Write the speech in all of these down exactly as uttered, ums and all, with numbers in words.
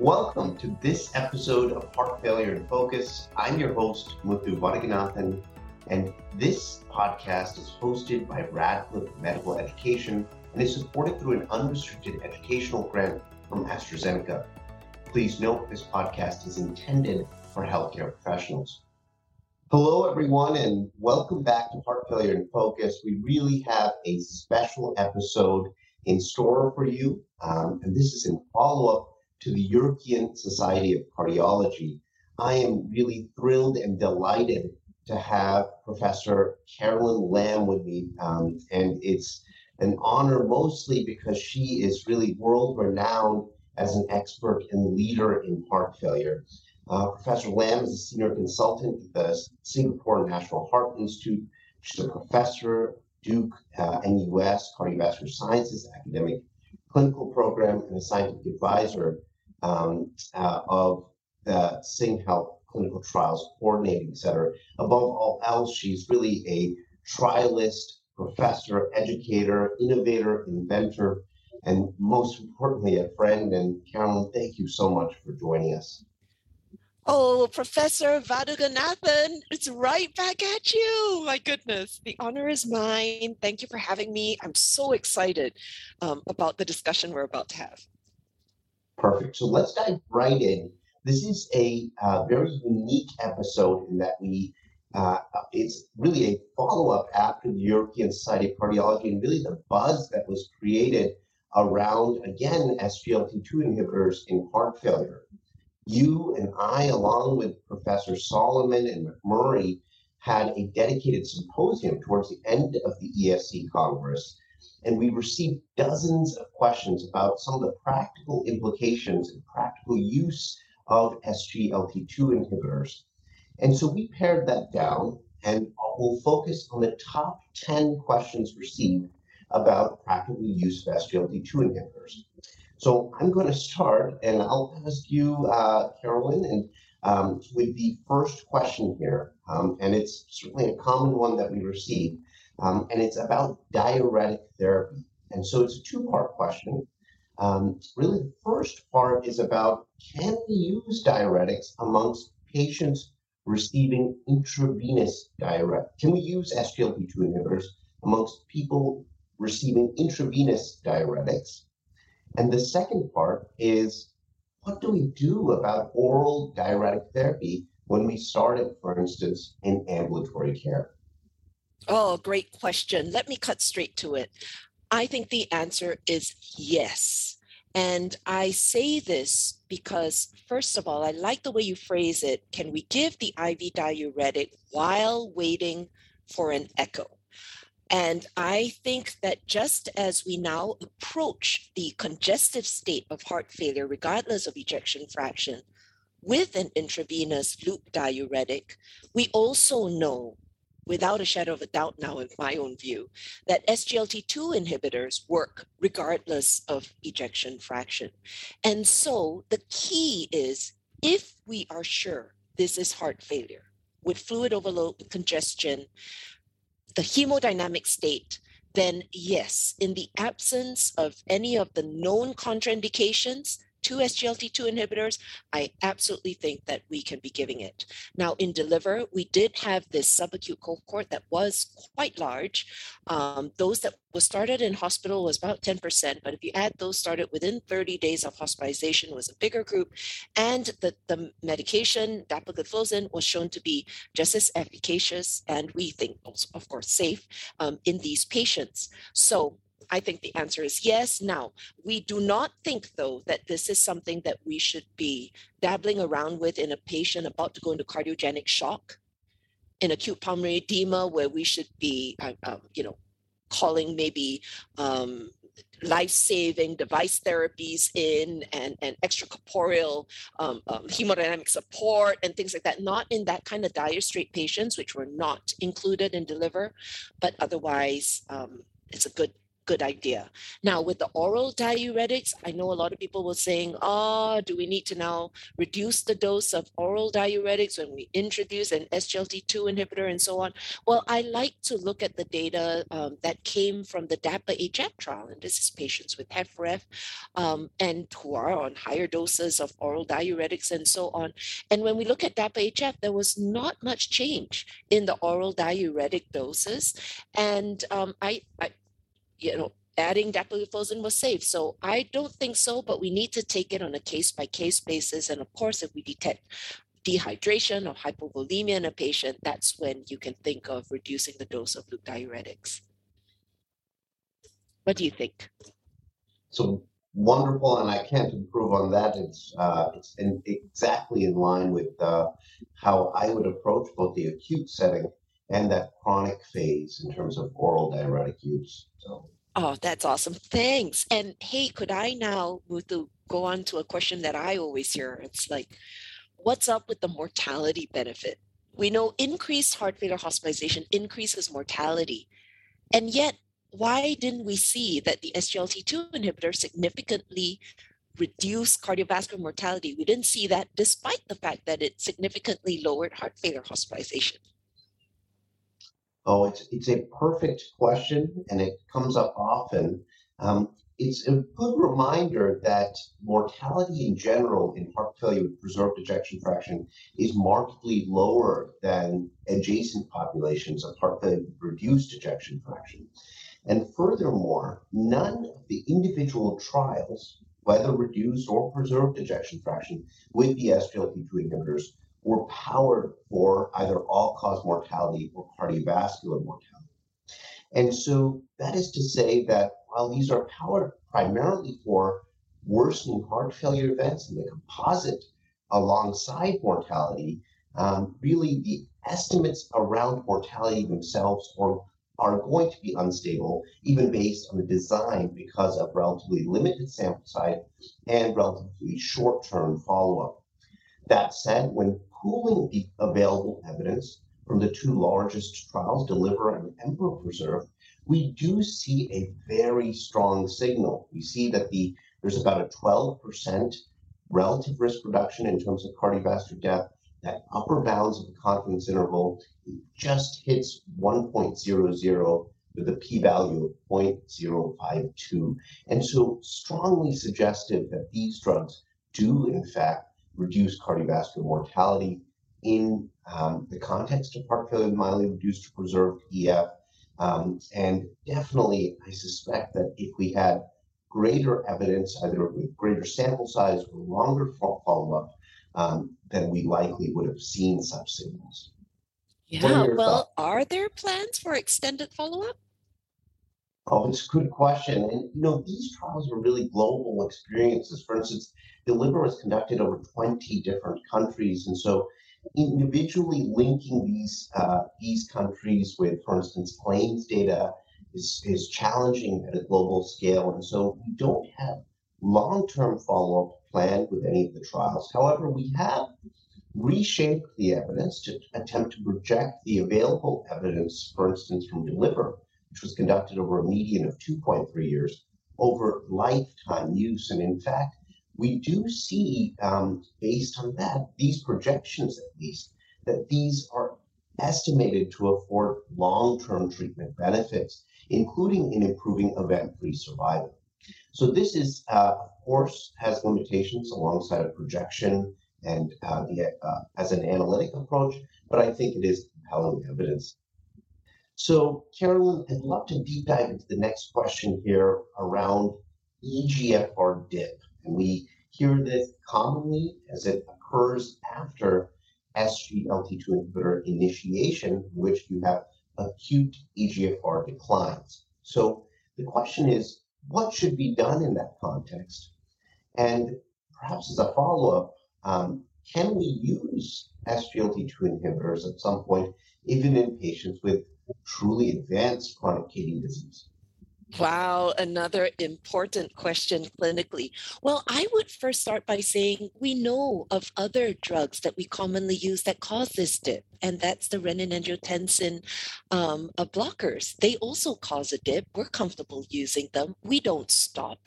Welcome to this episode of Heart Failure in Focus. I'm your host, Muthu Vaduganathan, and this podcast is hosted by Radcliffe Medical Education and is supported through an unrestricted educational grant from AstraZeneca. Please note this podcast is intended for healthcare professionals. Hello, everyone, and welcome back to Heart Failure in Focus. We really have a special episode in store for you, um, and this is in follow-up to the European Society of Cardiology. I am really thrilled and delighted to have Professor Carolyn Lam with me, um, and it's an honor mostly because she is really world-renowned as an expert and leader in heart failure. Uh, Professor Lam is a senior consultant at the Singapore National Heart Institute. She's a professor at Duke uh, N U S Cardiovascular Sciences Academic Clinical Program and a scientific advisor um, uh, of the SingHealth Clinical Trials Coordinating Center. Above all else, she's really a trialist, professor, educator, innovator, inventor, and most importantly, a friend. And Carolyn, thank you so much for joining us. Oh, Professor Vaduganathan, it's right back at you. My goodness, the honor is mine. Thank you for having me. I'm so excited um, about the discussion we're about to have. Perfect. So let's dive right in. This is a uh, very unique episode in that we uh, it's really a follow-up after the European Society of Cardiology and really the buzz that was created around, again, S G L T two inhibitors in heart failure. You and I, along with Professor Solomon and McMurray, had a dedicated symposium towards the end of the E S C Congress, and we received dozens of questions about some of the practical implications and practical use of S G L T two inhibitors. And so we pared that down, and we'll focus on the top ten questions received about practical use of S G L T two inhibitors. So I'm going to start, and I'll ask you, uh, Carolyn, and um, with the first question here, um, and it's certainly a common one that we receive, um, and it's about diuretic therapy. And so it's a two-part question. Um, really, the first part is about, can we use diuretics amongst patients receiving intravenous diuretic? Can we use S G L T two inhibitors amongst people receiving intravenous diuretics? And the second part is, what do we do about oral diuretic therapy when we start it, for instance, in ambulatory care? Oh, great question. Let me cut straight to it. I think the answer is yes. And I say this because, first of all, I like the way you phrase it. Can we give the I V diuretic while waiting for an echo? And I think that just as we now approach the congestive state of heart failure, regardless of ejection fraction, with an intravenous loop diuretic, we also know, without a shadow of a doubt now in my own view, that S G L T two inhibitors work regardless of ejection fraction. And so the key is, if we are sure this is heart failure, with fluid overload, with congestion, the hemodynamic state, then yes, in the absence of any of the known contraindications to S G L T two inhibitors, I absolutely think that we can be giving it. Now in Deliver, we did have this subacute cohort that was quite large. Um, those that was started in hospital was about ten percent, but if you add those started within thirty days of hospitalization was a bigger group, and the, the medication, dapagliflozin, was shown to be just as efficacious and we think also, of course, safe um, in these patients. So I think the answer is yes. Now, we do not think, though, that this is something that we should be dabbling around with in a patient about to go into cardiogenic shock, in acute pulmonary edema, where we should be, uh, uh, you know, calling maybe um, life-saving device therapies in and, and extracorporeal um, um, hemodynamic support and things like that, not in that kind of dire strait patients, which were not included in Deliver, but otherwise um, it's a good good idea. Now, with the oral diuretics, I know a lot of people were saying, oh, do we need to now reduce the dose of oral diuretics when we introduce an S G L T two inhibitor and so on? Well, I like to look at the data um, that came from the DAPA H F trial, and this is patients with H F R E F um, and who are on higher doses of oral diuretics and so on. And when we look at DAPA H F, there was not much change in the oral diuretic doses. And um, I, I you know, adding dapagliflozin was safe. So I don't think so, but we need to take it on a case-by-case basis. And of course, if we detect dehydration or hypovolemia in a patient, that's when you can think of reducing the dose of loop diuretics. What do you think? So wonderful, and I can't improve on that. It's uh, it's in, exactly in line with uh, how I would approach both the acute setting and that chronic phase in terms of oral diuretic use. So. Oh, that's awesome. Thanks. And hey, could I now, Muthu, go on to a question that I always hear? It's like, what's up with the mortality benefit? We know increased heart failure hospitalization increases mortality. And yet, why didn't we see that the S G L T two inhibitor significantly reduced cardiovascular mortality? We didn't see that despite the fact that it significantly lowered heart failure hospitalization. Oh, it's it's a perfect question, and it comes up often. Um, it's a good reminder that mortality in general in heart failure with preserved ejection fraction is markedly lower than adjacent populations of heart failure with reduced ejection fraction. And furthermore, none of the individual trials, whether reduced or preserved ejection fraction with the S G L T two inhibitors, were powered for either all-cause mortality or cardiovascular mortality. And so that is to say that while these are powered primarily for worsening heart failure events and the composite alongside mortality, um, really the estimates around mortality themselves are, are going to be unstable, even based on the design, because of relatively limited sample size and relatively short-term follow-up. That said, when pooling the available evidence from the two largest trials, Deliver and EMPEROR-Preserved, we do see a very strong signal. We see that the there's about a twelve percent relative risk reduction in terms of cardiovascular death. That upper bounds of the confidence interval just hits one point zero zero with a p-value of zero point zero five two. And so strongly suggestive that these drugs do, in fact, reduce cardiovascular mortality in um, the context of heart failure with mildly reduced to preserved E F. Um, and definitely, I suspect that if we had greater evidence, either with greater sample size or longer follow-up, um, then we likely would have seen such signals. Yeah, well, thoughts? Are there plans for extended follow-up? Oh, it's a good question. And, you know, these trials were really global experiences. For instance, Deliver was conducted over twenty different countries. And so individually linking these uh, these countries with, for instance, claims data is, is challenging at a global scale. And so we don't have long-term follow-up planned with any of the trials. However, we have reshaped the evidence to attempt to project the available evidence, for instance, from Deliver, which was conducted over a median of two point three years, over lifetime use. And in fact, we do see, um, based on that, these projections at least, that these are estimated to afford long-term treatment benefits, including in improving event-free survival. So this is, uh, of course, has limitations alongside a projection and uh, the, uh, as an analytic approach, but I think it is compelling evidence. So, Carolyn, I'd love to deep dive into the next question here around E G F R dip. And we hear this commonly as it occurs after S G L T two inhibitor initiation, in which you have acute E G F R declines. So the question is, what should be done in that context? And perhaps as a follow-up, um, can we use S G L T two inhibitors at some point, even in patients with truly advanced chronic kidney disease? Wow, another important question clinically. Well, I would first start by saying we know of other drugs that we commonly use that cause this dip, and that's the renin-angiotensin um, uh, blockers. They also cause a dip. We're comfortable using them. We don't stop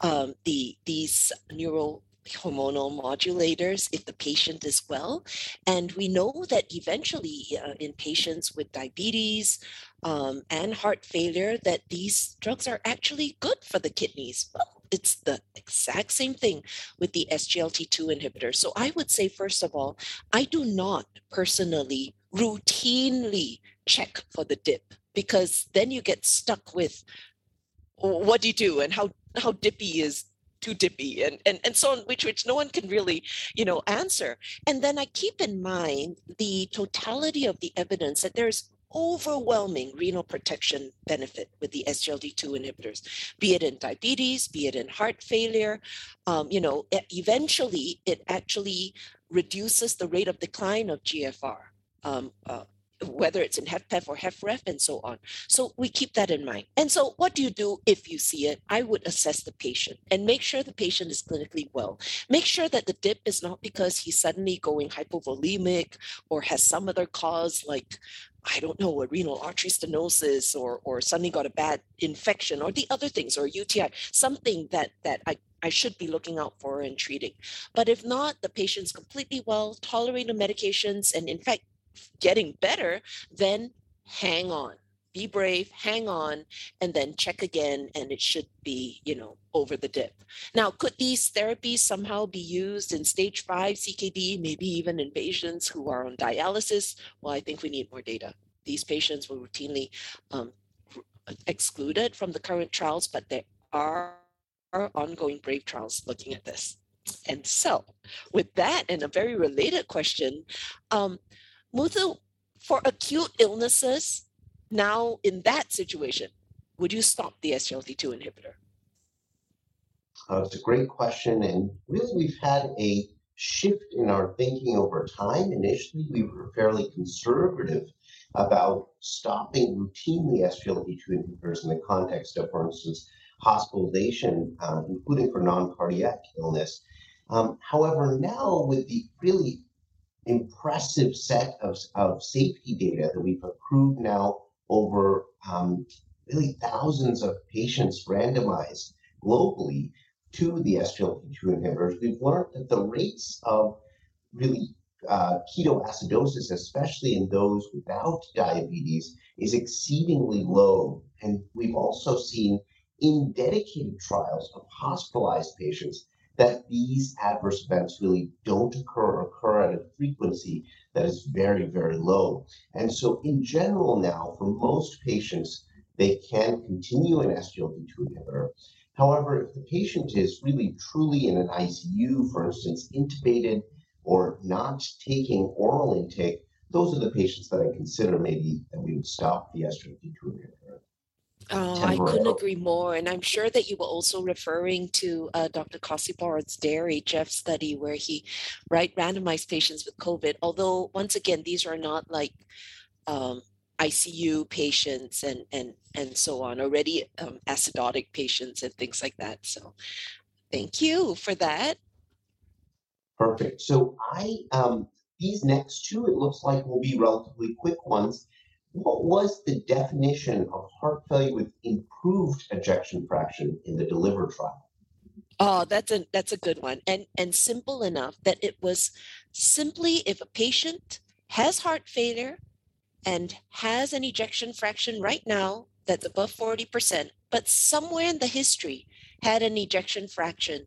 um, the these neural hormonal modulators if the patient is well. And we know that eventually uh, in patients with diabetes um, and heart failure, that these drugs are actually good for the kidneys. Well, it's the exact same thing with the S G L T two inhibitors. So I would say, first of all, I do not personally routinely check for the dip, because then you get stuck with what do you do and how, how dippy is too dippy and, and, and so on, which, which no one can really, you know, answer. And then I keep in mind the totality of the evidence that there's overwhelming renal protection benefit with the S G L T two inhibitors, be it in diabetes, be it in heart failure. Um, you know, eventually it actually reduces the rate of decline of G F R, um, uh, whether it's in H F PEF or H F R E F and so on. So we keep that in mind. And so what do you do if you see it? I would assess the patient and make sure the patient is clinically well. Make sure that the dip is not because he's suddenly going hypovolemic or has some other cause like, I don't know, a renal artery stenosis or, or suddenly got a bad infection or the other things or U T I, something that, that I, I should be looking out for and treating. But if not, the patient's completely well, tolerating the medications, and in fact, getting better, then hang on, be brave, hang on, and then check again, and it should be, you know, over the dip. Now, could these therapies somehow be used in stage five C K D, maybe even in patients who are on dialysis? Well, I think we need more data. These patients were routinely um, excluded from the current trials, but there are ongoing BRAVE trials looking at this. And so with that, and a very related question, um, Muthu, for acute illnesses, now in that situation, would you stop the S G L T two inhibitor? Uh, it's a great question. And really, we've had a shift in our thinking over time. Initially, we were fairly conservative about stopping routinely S G L T two inhibitors in the context of, for instance, hospitalization, uh, including for non-cardiac illness. Um, however, now with the really impressive set of, of safety data that we've accrued now over um, really thousands of patients randomized globally to the S G L T two inhibitors, we've learned that the rates of really uh, ketoacidosis, especially in those without diabetes, is exceedingly low. And we've also seen in dedicated trials of hospitalized patients that these adverse events really don't occur or occur at a frequency that is very, very low. And so in general now, for most patients, they can continue an S G L T two inhibitor. However, if the patient is really truly in an I C U, for instance, intubated or not taking oral intake, those are the patients that I consider maybe that we would stop the S G L T two inhibitor. Oh, I couldn't agree more. And I'm sure that you were also referring to uh, Doctor Kosibor's DARE H F study where he right, randomized patients with COVID. Although, once again, these are not like um, I C U patients and, and, and so on, already um, acidotic patients and things like that. So thank you for that. Perfect. So I um, these next two, it looks like, will be relatively quick ones. What was the definition of heart failure with improved ejection fraction in the DELIVER trial? Oh, that's a that's a good one, and and simple enough that it was simply if a patient has heart failure and has an ejection fraction right now that's above forty percent, but somewhere in the history had an ejection fraction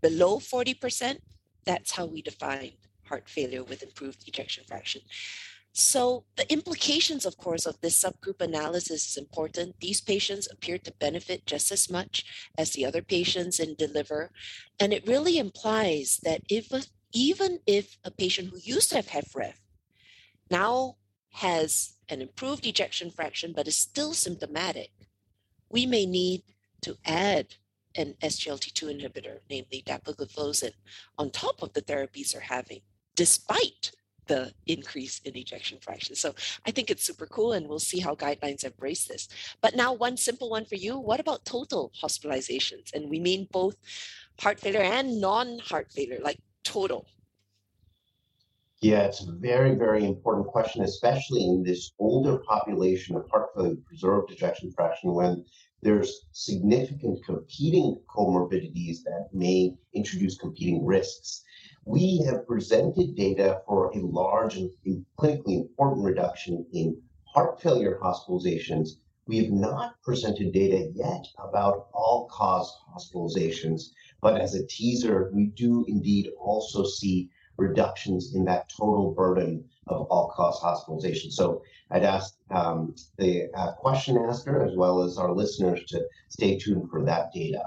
below forty percent, that's how we defined heart failure with improved ejection fraction. So the implications, of course, of this subgroup analysis is important. These patients appeared to benefit just as much as the other patients in DELIVER. And it really implies that if a, even if a patient who used to have H F R E F now has an improved ejection fraction but is still symptomatic, we may need to add an S G L T two inhibitor, namely dapagliflozin, on top of the therapies they're having, despite the increase in ejection fraction. So I think it's super cool, and we'll see how guidelines embrace this. But now one simple one for you. What about total hospitalizations? And we mean both heart failure and non-heart failure, like total. Yeah, it's a very, very important question, especially in this older population of heart failure with preserved ejection fraction, when there's significant competing comorbidities that may introduce competing risks. We have presented data for a large and clinically important reduction in heart failure hospitalizations. We have not presented data yet about all-cause hospitalizations, but as a teaser, we do indeed also see reductions in that total burden of all-cause hospitalization. So I'd ask um, the uh, question asker as well as our listeners to stay tuned for that data.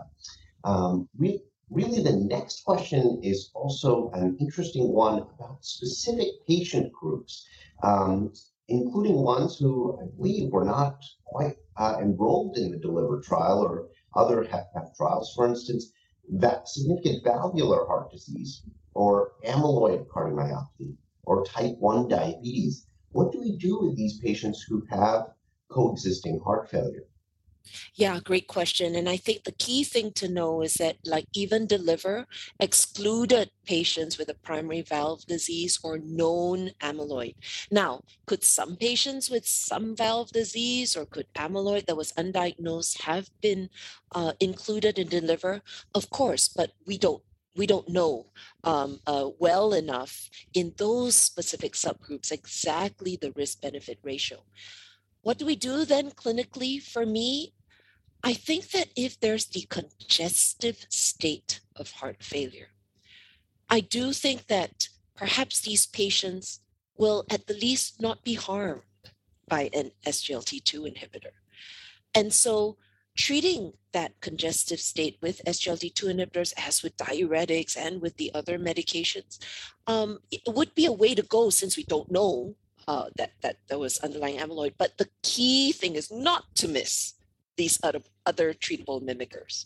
Um, we, really, the next question is also an interesting one about specific patient groups, um, including ones who I believe were not quite uh, enrolled in the Deliver trial or other H F trials. For instance, that significant valvular heart disease, or amyloid cardiomyopathy, or type one diabetes. What do we do with these patients who have coexisting heart failure? Yeah, great question. And I think the key thing to know is that, like, even Deliver excluded patients with a primary valve disease or known amyloid. Now, could some patients with some valve disease or could amyloid that was undiagnosed have been uh, included in Deliver? Of course, but we don't. We don't know um, uh, well enough in those specific subgroups exactly the risk-benefit ratio. What do we do then clinically? For me, I think that if there's the congestive state of heart failure, I do think that perhaps these patients will at the least not be harmed by an S G L T two inhibitor. And so treating that congestive state with S G L T two inhibitors, as with diuretics and with the other medications, um, it would be a way to go, since we don't know uh, that, that there was underlying amyloid. But the key thing is not to miss these other, other treatable mimickers.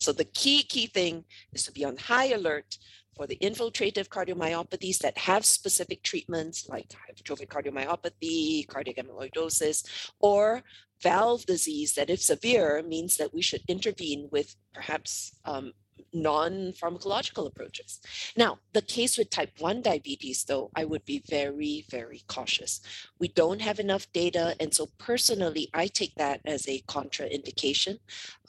So the key, key thing is to be on high alert for the infiltrative cardiomyopathies that have specific treatments, like hypertrophic cardiomyopathy, cardiac amyloidosis, or valve disease that, if severe, means that we should intervene with perhaps um, non-pharmacological approaches. Now, the case with type one diabetes, though, I would be very, very cautious. We don't have enough data, and so personally, I take that as a contraindication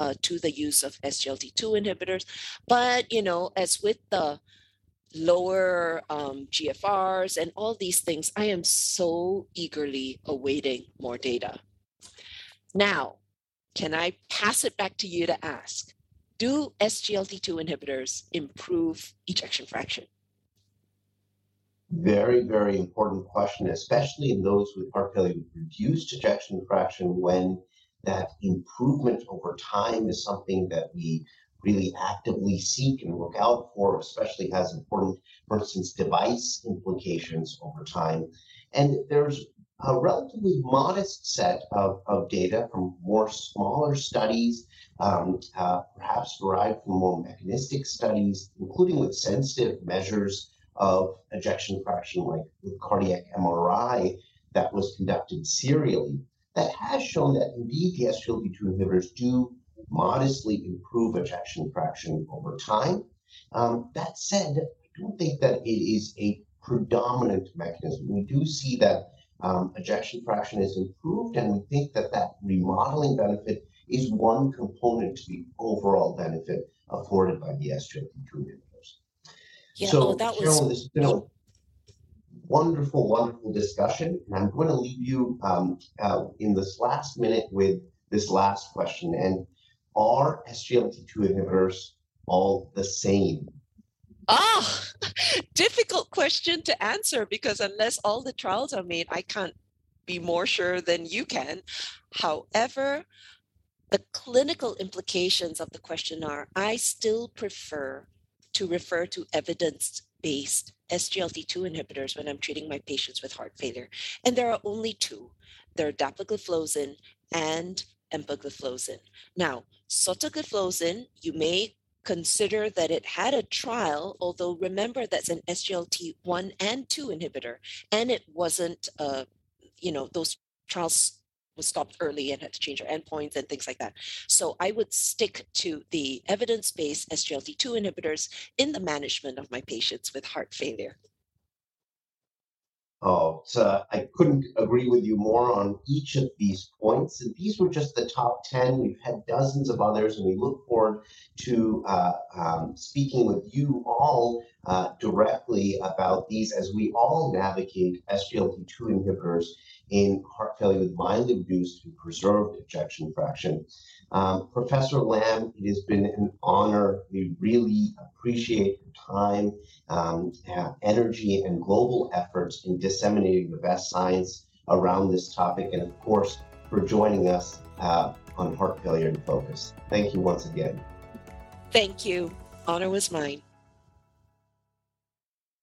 uh, to the use of S G L T two inhibitors. But, you know, as with the lower um, G F Rs and all these things, I am so eagerly awaiting more data. Now, can I pass it back to you to ask, do S G L T two inhibitors improve ejection fraction? Very, very important question, especially in those with heart failure with reduced ejection fraction, when that improvement over time is something that we really actively seek and look out for, especially has important, for instance, device implications over time. And there's a relatively modest set of, of data from more smaller studies, um, uh, perhaps derived from more mechanistic studies, including with sensitive measures of ejection fraction, like with cardiac M R I that was conducted serially, that has shown that indeed the S G L T two inhibitors do modestly improve ejection fraction over time. Um, that said, I don't think that it is a predominant mechanism. We do see that Um, ejection fraction is improved, and we think that that remodeling benefit is one component to the overall benefit afforded by the S G L T two inhibitors. Yeah, so, oh, that Carolyn, was... this has been a wonderful, wonderful discussion, and I'm going to leave you um, uh, in this last minute with this last question. And are S G L T two inhibitors all the same? Ah, difficult question to answer, because unless all the trials are made, I can't be more sure than you can. However, the clinical implications of the question are, I still prefer to refer to evidence-based S G L T two inhibitors when I'm treating my patients with heart failure. And there are only two. There are dapagliflozin and empagliflozin. Now, sotagliflozin, you may consider that it had a trial, although remember that's an S G L T one and two inhibitor, and it wasn't, uh, you know, those trials was stopped early and had to change our endpoints and things like that. So I would stick to the evidence-based S G L T two inhibitors in the management of my patients with heart failure. Oh, so I couldn't agree with you more on each of these points. And these were just the top ten. We've had dozens of others, and we look forward to uh, um, speaking with you all uh, directly about these as we all navigate S G L T two inhibitors in heart failure with mildly reduced and preserved ejection fraction. Um, Professor Lam, it has been an honor. We really appreciate your time, um, energy, and global efforts in disseminating the best science around this topic, and of course, for joining us uh, on Heart Failure in Focus. Thank you once again. Thank you. Honor was mine.